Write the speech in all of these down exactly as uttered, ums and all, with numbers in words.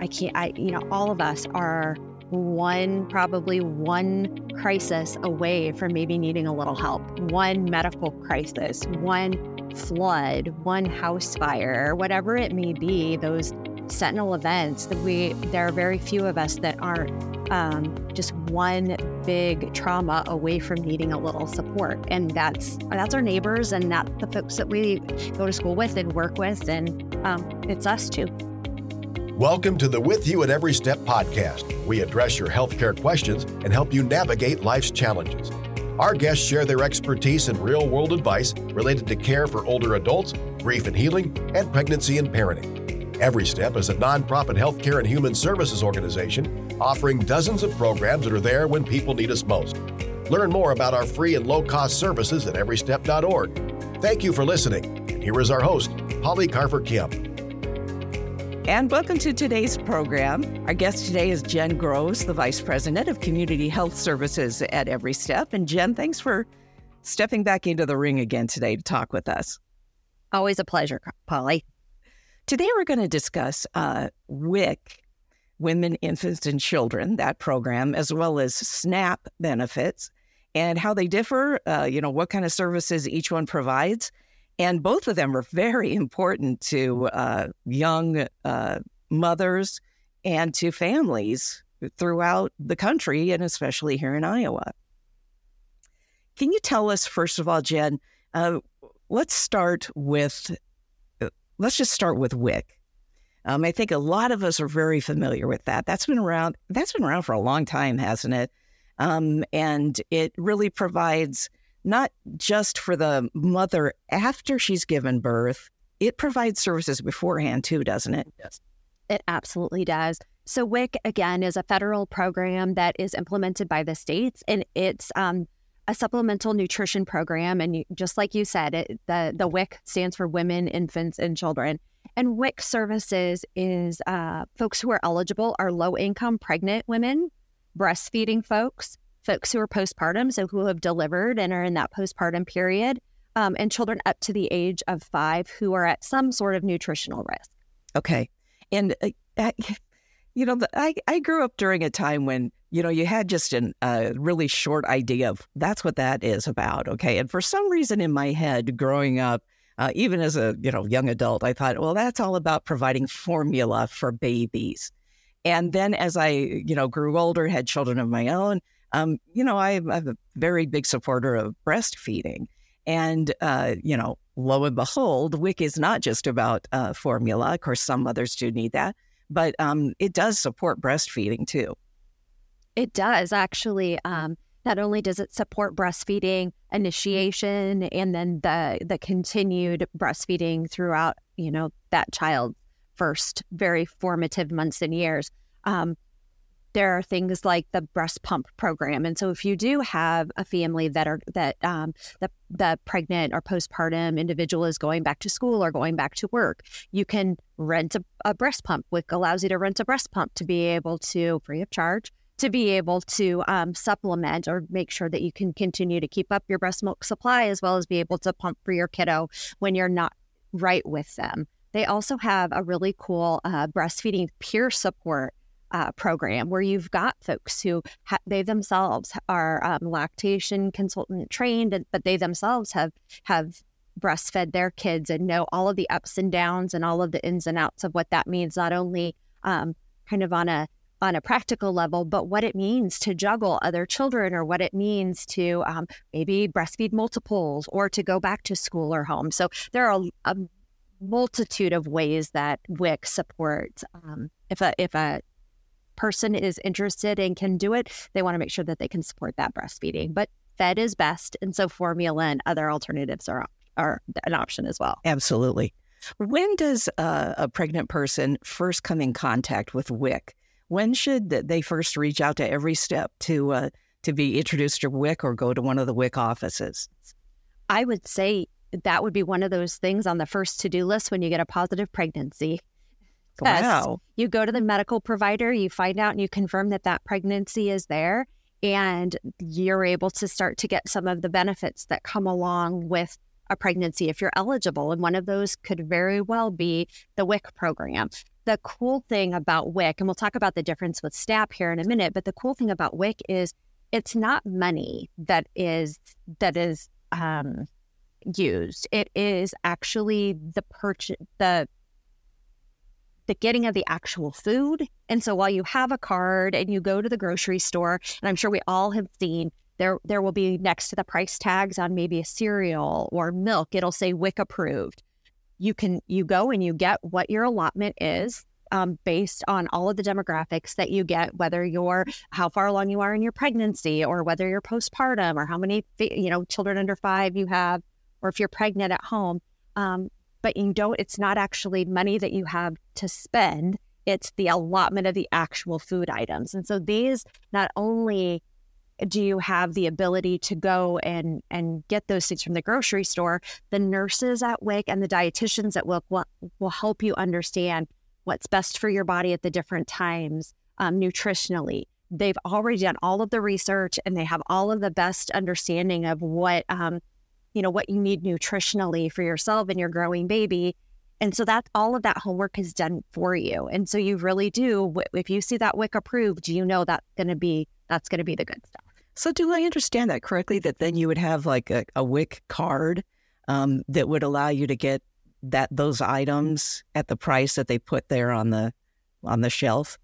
I can't, I, you know, all of us are one, probably one crisis away from maybe needing a little help. One medical crisis, one flood, one house fire, whatever it may be, those sentinel events that we, there are very few of us that aren't um, just one big trauma away from needing a little support. And that's, that's our neighbors, and that's the folks that we go to school with and work with. And um, it's us too. Welcome to the With You at Every Step podcast. We address your healthcare questions and help you navigate life's challenges. Our guests share their expertise and real-world advice related to care for older adults, grief and healing, and pregnancy and parenting. Every Step is a nonprofit healthcare and human services organization offering dozens of programs that are there when people need us most. Learn more about our free and low-cost services at every step dot org. Thank you for listening. And here is our host, Polly Carver-Kimm. And welcome to today's program. Our guest today is Jen Groves, the Vice President of Community Health Services at Every Step. And Jen, thanks for stepping back into the ring again today to talk with us. Always a pleasure, Polly. Today we're going to discuss uh, W I C, Women, Infants, and Children, that program, as well as SNAP benefits and how they differ, uh, you know, what kind of services each one provides. And both of them are very important to uh, young uh, mothers and to families throughout the country, and especially here in Iowa. Can you tell us, first of all, Jen, uh, let's start with, let's just start with W I C. Um, I think a lot of us are very familiar with that. That's been around, that's been around for a long time, hasn't it? Um, and it really provides not just for the mother after she's given birth, it provides services beforehand too, doesn't it? Yes, it absolutely does. So W I C, again, is a federal program that is implemented by the states, and it's um, a supplemental nutrition program. And you, just like you said, it, the, the W I C stands for Women, Infants, and Children. And W I C services is uh, folks who are eligible are low-income pregnant women, breastfeeding folks, folks who are postpartum, so who have delivered and are in that postpartum period, um, and children up to the age of five who are at some sort of nutritional risk. Okay. And, uh, I, you know, I, I grew up during a time when, you know, you had just a uh, really short idea of that's what that is about. Okay. And for some reason in my head growing up, uh, even as a, you know, young adult, I thought, well, that's all about providing formula for babies. And then as I, you know, grew older, had children of my own, Um, you know, I, I'm a very big supporter of breastfeeding. And, uh, you know, lo and behold, W I C is not just about uh, formula. Of course, some mothers do need that, but um, it does support breastfeeding too. It does, actually. Um, not only does it support breastfeeding initiation and then the the continued breastfeeding throughout, you know, that child's first very formative months and years. Um There are things like the breast pump program, and so if you do have a family that are that um, the the pregnant or postpartum individual is going back to school or going back to work, you can rent a, a breast pump, which allows you to rent a breast pump to be able to, free of charge, to be able to um, supplement or make sure that you can continue to keep up your breast milk supply, as well as be able to pump for your kiddo when you're not right with them. They also have a really cool uh, breastfeeding peer support Uh, program where you've got folks who ha- they themselves are um, lactation consultant trained, and, but they themselves have have breastfed their kids and know all of the ups and downs and all of the ins and outs of what that means, not only um, kind of on a on a practical level, but what it means to juggle other children, or what it means to um, maybe breastfeed multiples or to go back to school or home. So there are a, a multitude of ways that W I C supports um, if a if a person is interested and can do it. They want to make sure that they can support that breastfeeding, but fed is best, and so formula and other alternatives are are an option as well. Absolutely. When does uh, a pregnant person first come in contact with W I C? When should they first reach out to Every Step to uh, to be introduced to W I C or go to one of the W I C offices? I would say that would be one of those things on the first to-do list when you get a positive pregnancy. Wow. You go to the medical provider, you find out and you confirm that that pregnancy is there, and you're able to start to get some of the benefits that come along with a pregnancy if you're eligible. And one of those could very well be the W I C program. the cool thing about W I C, and we'll talk about the difference with SNAP here in a minute, but the cool thing about W I C is it's not money that is that is um, used. It is actually the purchase, the the getting of the actual food. And so while you have a card and you go to the grocery store, and I'm sure we all have seen, there there will be next to the price tags on maybe a cereal or milk, it'll say W I C approved. You can you go and you get what your allotment is um, based on all of the demographics that you get, whether you're how far along you are in your pregnancy, or whether you're postpartum, or how many you know children under five you have, or if you're pregnant at home. Um, but you don't. It's not actually money that you have to spend. It's the allotment of the actual food items. And so these, not only do you have the ability to go and, and get those things from the grocery store, the nurses at W I C and the dietitians at W I C will, will help you understand what's best for your body at the different times um, nutritionally. They've already done all of the research, and they have all of the best understanding of what um, you know what you need nutritionally for yourself and your growing baby. And so that's all of that homework is done for you. And so you really do, if you see that W I C approved, you know that's going to be that's going to be the good stuff. So do I understand that correctly, that then you would have like a, a W I C card um, that would allow you to get that those items at the price that they put there on the on the shelf?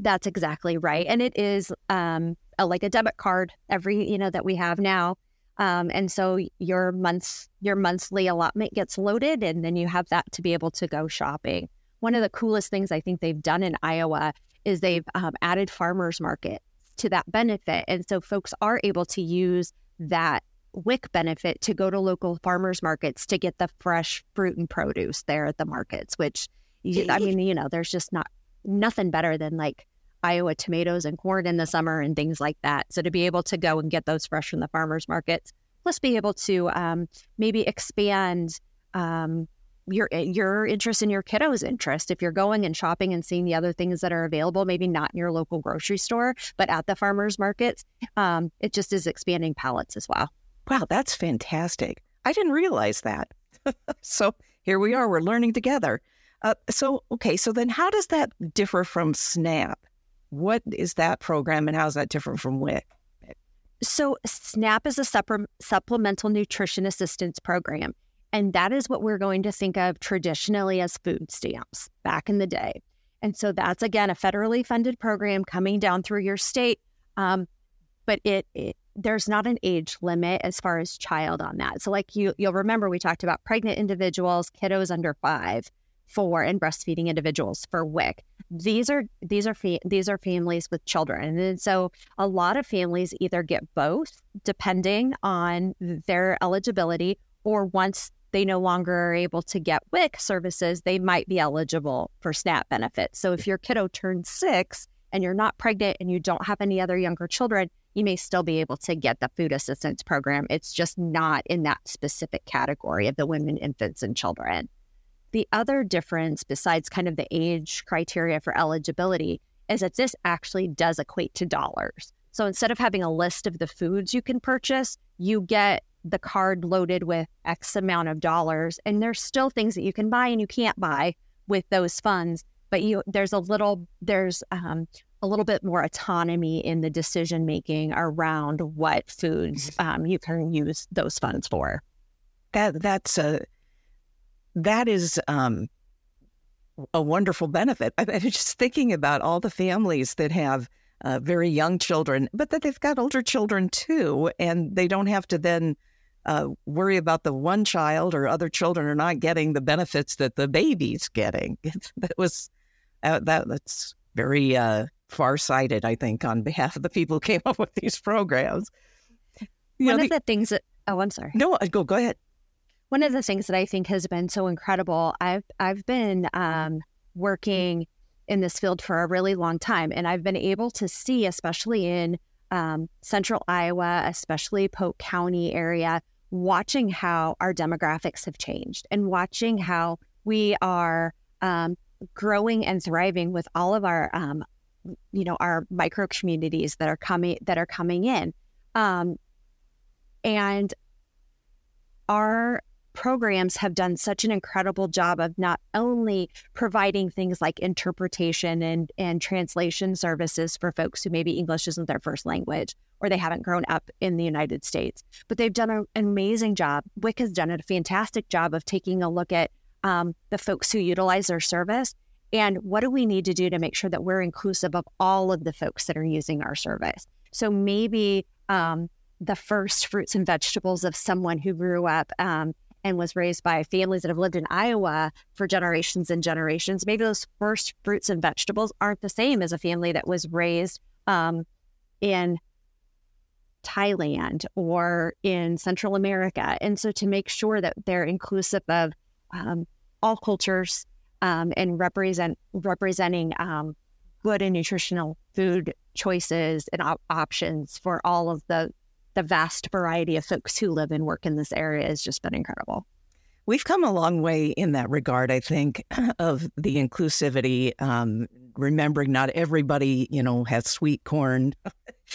That's exactly right. And it is um, a, like a debit card every you know that we have now. Um, and so your month's your monthly allotment gets loaded, and then you have that to be able to go shopping. One of the coolest things I think they've done in Iowa is they've um, added farmers market to that benefit. And so folks are able to use that W I C benefit to go to local farmers markets to get the fresh fruit and produce there at the markets, which, I mean, you know, there's just not nothing better than like Iowa tomatoes and corn in the summer and things like that. So to be able to go and get those fresh from the farmers markets, plus be able to um, maybe expand um, your your interest and your kiddos' interest. If you're going and shopping and seeing the other things that are available, maybe not in your local grocery store, but at the farmers markets, um, it just is expanding palettes as well. Wow, that's fantastic. I didn't realize that. So here we are, we're learning together. Uh, so, okay, so then how does that differ from SNAP? What is that program, and how is that different from W I C? So SNAP is a supp- supplemental nutrition assistance program. And that is what we're going to think of traditionally as food stamps back in the day. And so that's, again, a federally funded program coming down through your state. Um, but it, it there's not an age limit as far as child on that. So like you, you'll remember we talked about pregnant individuals, kiddos under five, four, and breastfeeding individuals for W I C. These are these are fa- these are families with children. And so a lot of families either get both depending on their eligibility, or once they no longer are able to get W I C services, they might be eligible for SNAP benefits. So if your kiddo turns six and you're not pregnant and you don't have any other younger children, you may still be able to get the food assistance program. It's just not in that specific category of the women, infants, and children. The other difference, besides kind of the age criteria for eligibility, is that this actually does equate to dollars. So instead of having a list of the foods you can purchase, you get the card loaded with X amount of dollars, and there's still things that you can buy and you can't buy with those funds. But you, there's a little, there's um, a little bit more autonomy in the decision making around what foods um, you can use those funds for. That that's a that is um, a wonderful benefit. I was just thinking about all the families that have uh, very young children, but that they've got older children too, and they don't have to then Uh, worry about the one child or other children are not getting the benefits that the baby's getting. that was uh, that that's very uh, far-sighted, I think, on behalf of the people who came up with these programs. You one know, of the, the things that oh, I'm sorry. No, go go ahead. One of the things that I think has been so incredible. I've I've been um, working in this field for a really long time, and I've been able to see, especially in um, Central Iowa, especially Polk County area, watching how our demographics have changed and watching how we are um, growing and thriving with all of our, um, you know, our micro communities that are coming that are coming in, um, and our programs have done such an incredible job of not only providing things like interpretation and, and translation services for folks who maybe English isn't their first language or they haven't grown up in the United States, but they've done an amazing job. W I C has done a fantastic job of taking a look at um, the folks who utilize their service and what do we need to do to make sure that we're inclusive of all of the folks that are using our service. So maybe um, the first fruits and vegetables of someone who grew up um, and was raised by families that have lived in Iowa for generations and generations, maybe those first fruits and vegetables aren't the same as a family that was raised um, in Thailand or in Central America. And so to make sure that they're inclusive of um, all cultures um, and represent representing um, good and nutritional food choices and op- options for all of the the vast variety of folks who live and work in this area has just been incredible. We've come a long way in that regard, I think, of the inclusivity, um, remembering not everybody, you know, has sweet corn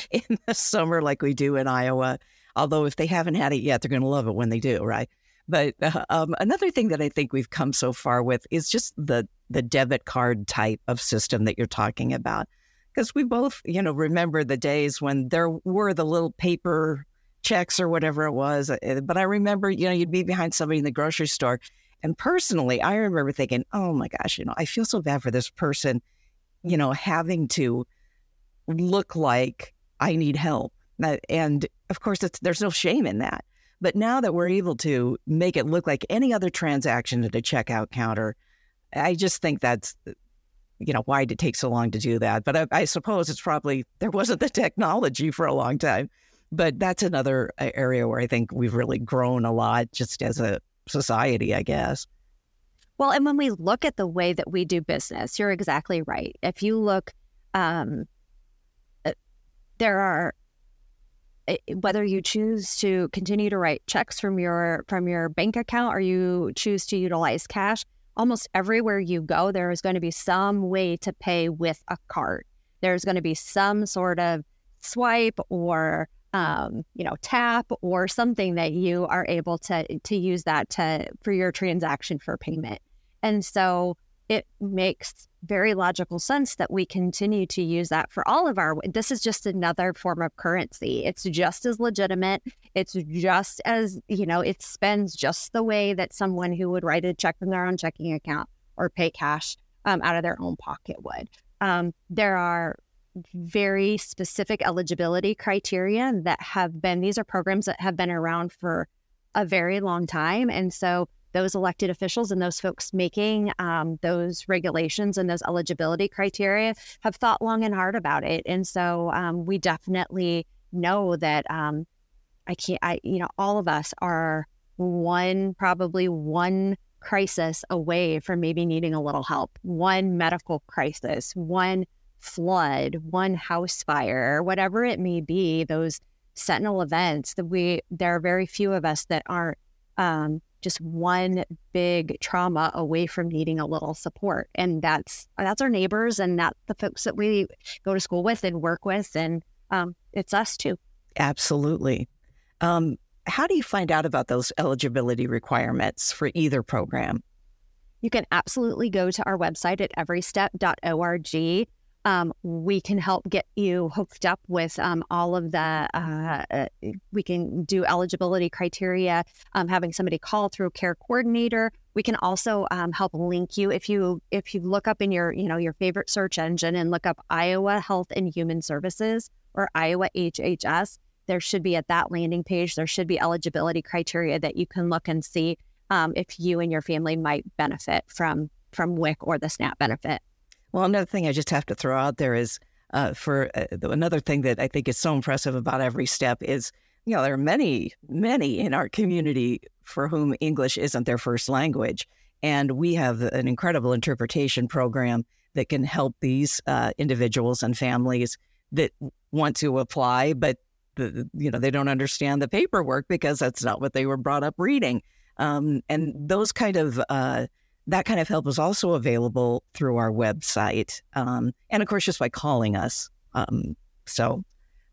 in the summer like we do in Iowa, although if they haven't had it yet, they're going to love it when they do, right? But uh, um, another thing that I think we've come so far with is just the the debit card type of system that you're talking about. Because we both, you know, remember the days when there were the little paper checks or whatever it was. But I remember, you know, you'd be behind somebody in the grocery store. And personally, I remember thinking, oh, my gosh, you know, I feel so bad for this person, you know, having to look like I need help. And of course, it's, there's no shame in that. But now that we're able to make it look like any other transaction at a checkout counter, I just think that's, you know, why did it take so long to do that? But I, I suppose it's probably there wasn't the technology for a long time. But that's another area where I think we've really grown a lot just as a society, I guess. Well, and when we look at the way that we do business, you're exactly right. If you look, um, there are, whether you choose to continue to write checks from your from your bank account or you choose to utilize cash, almost everywhere you go, there is going to be some way to pay with a card. There's going to be some sort of swipe or, um, you know, tap or something that you are able to to use that to for your transaction for payment. And so it makes very logical sense that we continue to use that for all of our, this is just another form of currency. It's just as legitimate. It's just as, you know, it spends just the way that someone who would write a check from their own checking account or pay cash um, out of their own pocket would. Um, there are very specific eligibility criteria that have been, these are programs that have been around for a very long time. And so those elected officials and those folks making um, those regulations and those eligibility criteria have thought long and hard about it. And so um, we definitely know that um, I can't, I, you know, all of us are one, probably one crisis away from maybe needing a little help, one medical crisis, one flood, one house fire, whatever it may be, those sentinel events that we, there are very few of us that aren't, um, just one big trauma away from needing a little support. And that's that's our neighbors and that's the folks that we go to school with and work with. And um, it's us too. Absolutely. Um, how do you find out about those eligibility requirements for either program? You can absolutely go to our website at every step dot org. Um, we can help get you hooked up with um, all of the, uh, we can do eligibility criteria, um, having somebody call through a care coordinator. We can also um, help link you. If you if you look up in your, you know, your favorite search engine and look up Iowa Health and Human Services or Iowa H H S, there should be at that landing page, there should be eligibility criteria that you can look and see um, if you and your family might benefit from, from W I C or the SNAP benefit. Well, another thing I just have to throw out there is uh, for uh, another thing that I think is so impressive about Every Step is, you know, there are many, many in our community for whom English isn't their first language. And we have an incredible interpretation program that can help these uh, individuals and families that want to apply, but, the, you know, they don't understand the paperwork because that's not what they were brought up reading. Um, and those kind of uh That kind of help is also available through our website. Um, and of course, just by calling us. Um, so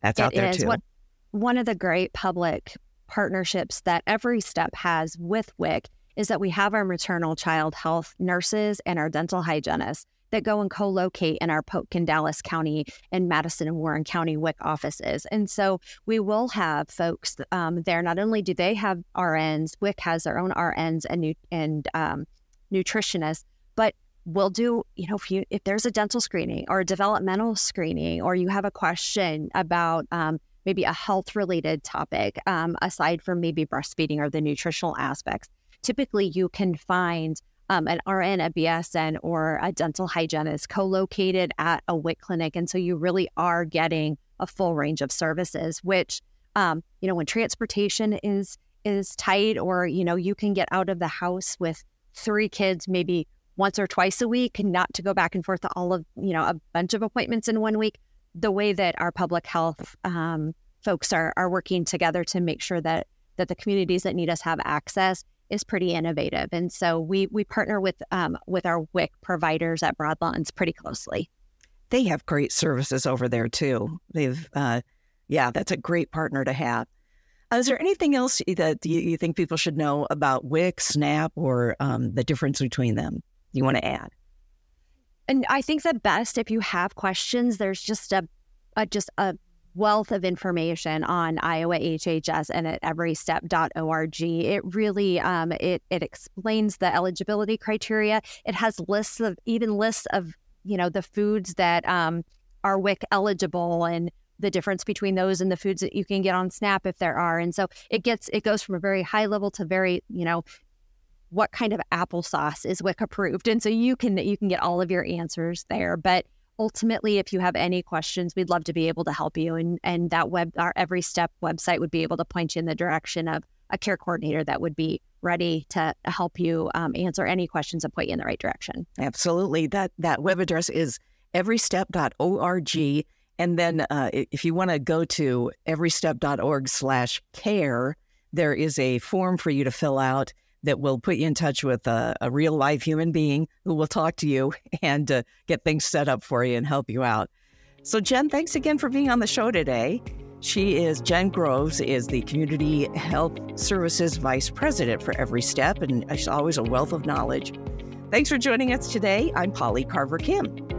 that's it out there is. too. One, one of the great public partnerships that Every Step has with W I C is that we have our maternal child health nurses and our dental hygienists that go and co-locate in our Polk and Dallas County and Madison and Warren County W I C offices. And so we will have folks um, there. Not only do they have R Ns, W I C has their own R Ns and nu- and um, nutritionists, but we'll do, you know, if you if there's a dental screening or a developmental screening, or you have a question about um, maybe a health-related topic, um, aside from maybe breastfeeding or the nutritional aspects, typically you can find Um, an R N, a B S N, or a dental hygienist co-located at a W I C clinic. And so you really are getting a full range of services, which, um, you know, when transportation is is tight, or, you know, you can get out of the house with three kids maybe once or twice a week and not to go back and forth to all of, you know, a bunch of appointments in one week. The way that our public health um, folks are are working together to make sure that that the communities that need us have access is pretty innovative. And so we we partner with um, with our W I C providers at Broadlawns pretty closely. They have great services over there too. They've, uh, yeah, that's a great partner to have. Uh, is there anything else that you, you think people should know about W I C, SNAP, or um, the difference between them you want to add? And I think the best, if you have questions, there's just a, a just a wealth of information on Iowa H H S and at every step dot org. It really, um, it it explains the eligibility criteria. It has lists of, even lists of, you know, the foods that um, are W I C eligible and the difference between those and the foods that you can get on SNAP if there are. And so it gets, it goes from a very high level to very, you know, what kind of applesauce is W I C approved? And so you can, you can get all of your answers there. But ultimately, if you have any questions, we'd love to be able to help you. And and that web, our Every Step website would be able to point you in the direction of a care coordinator that would be ready to help you um, answer any questions and point you in the right direction. Absolutely. That that web address is every step dot org. And then uh, if you want to go to every step dot org slash care, there is a form for you to fill out that will put you in touch with a, a real live human being who will talk to you and uh, get things set up for you and help you out. So Jen, thanks again for being on the show today. She is, Jen Groves is the Community Health Services Vice President for Every Step, and she's always a wealth of knowledge. Thanks for joining us today. I'm Polly Carver-Kimm.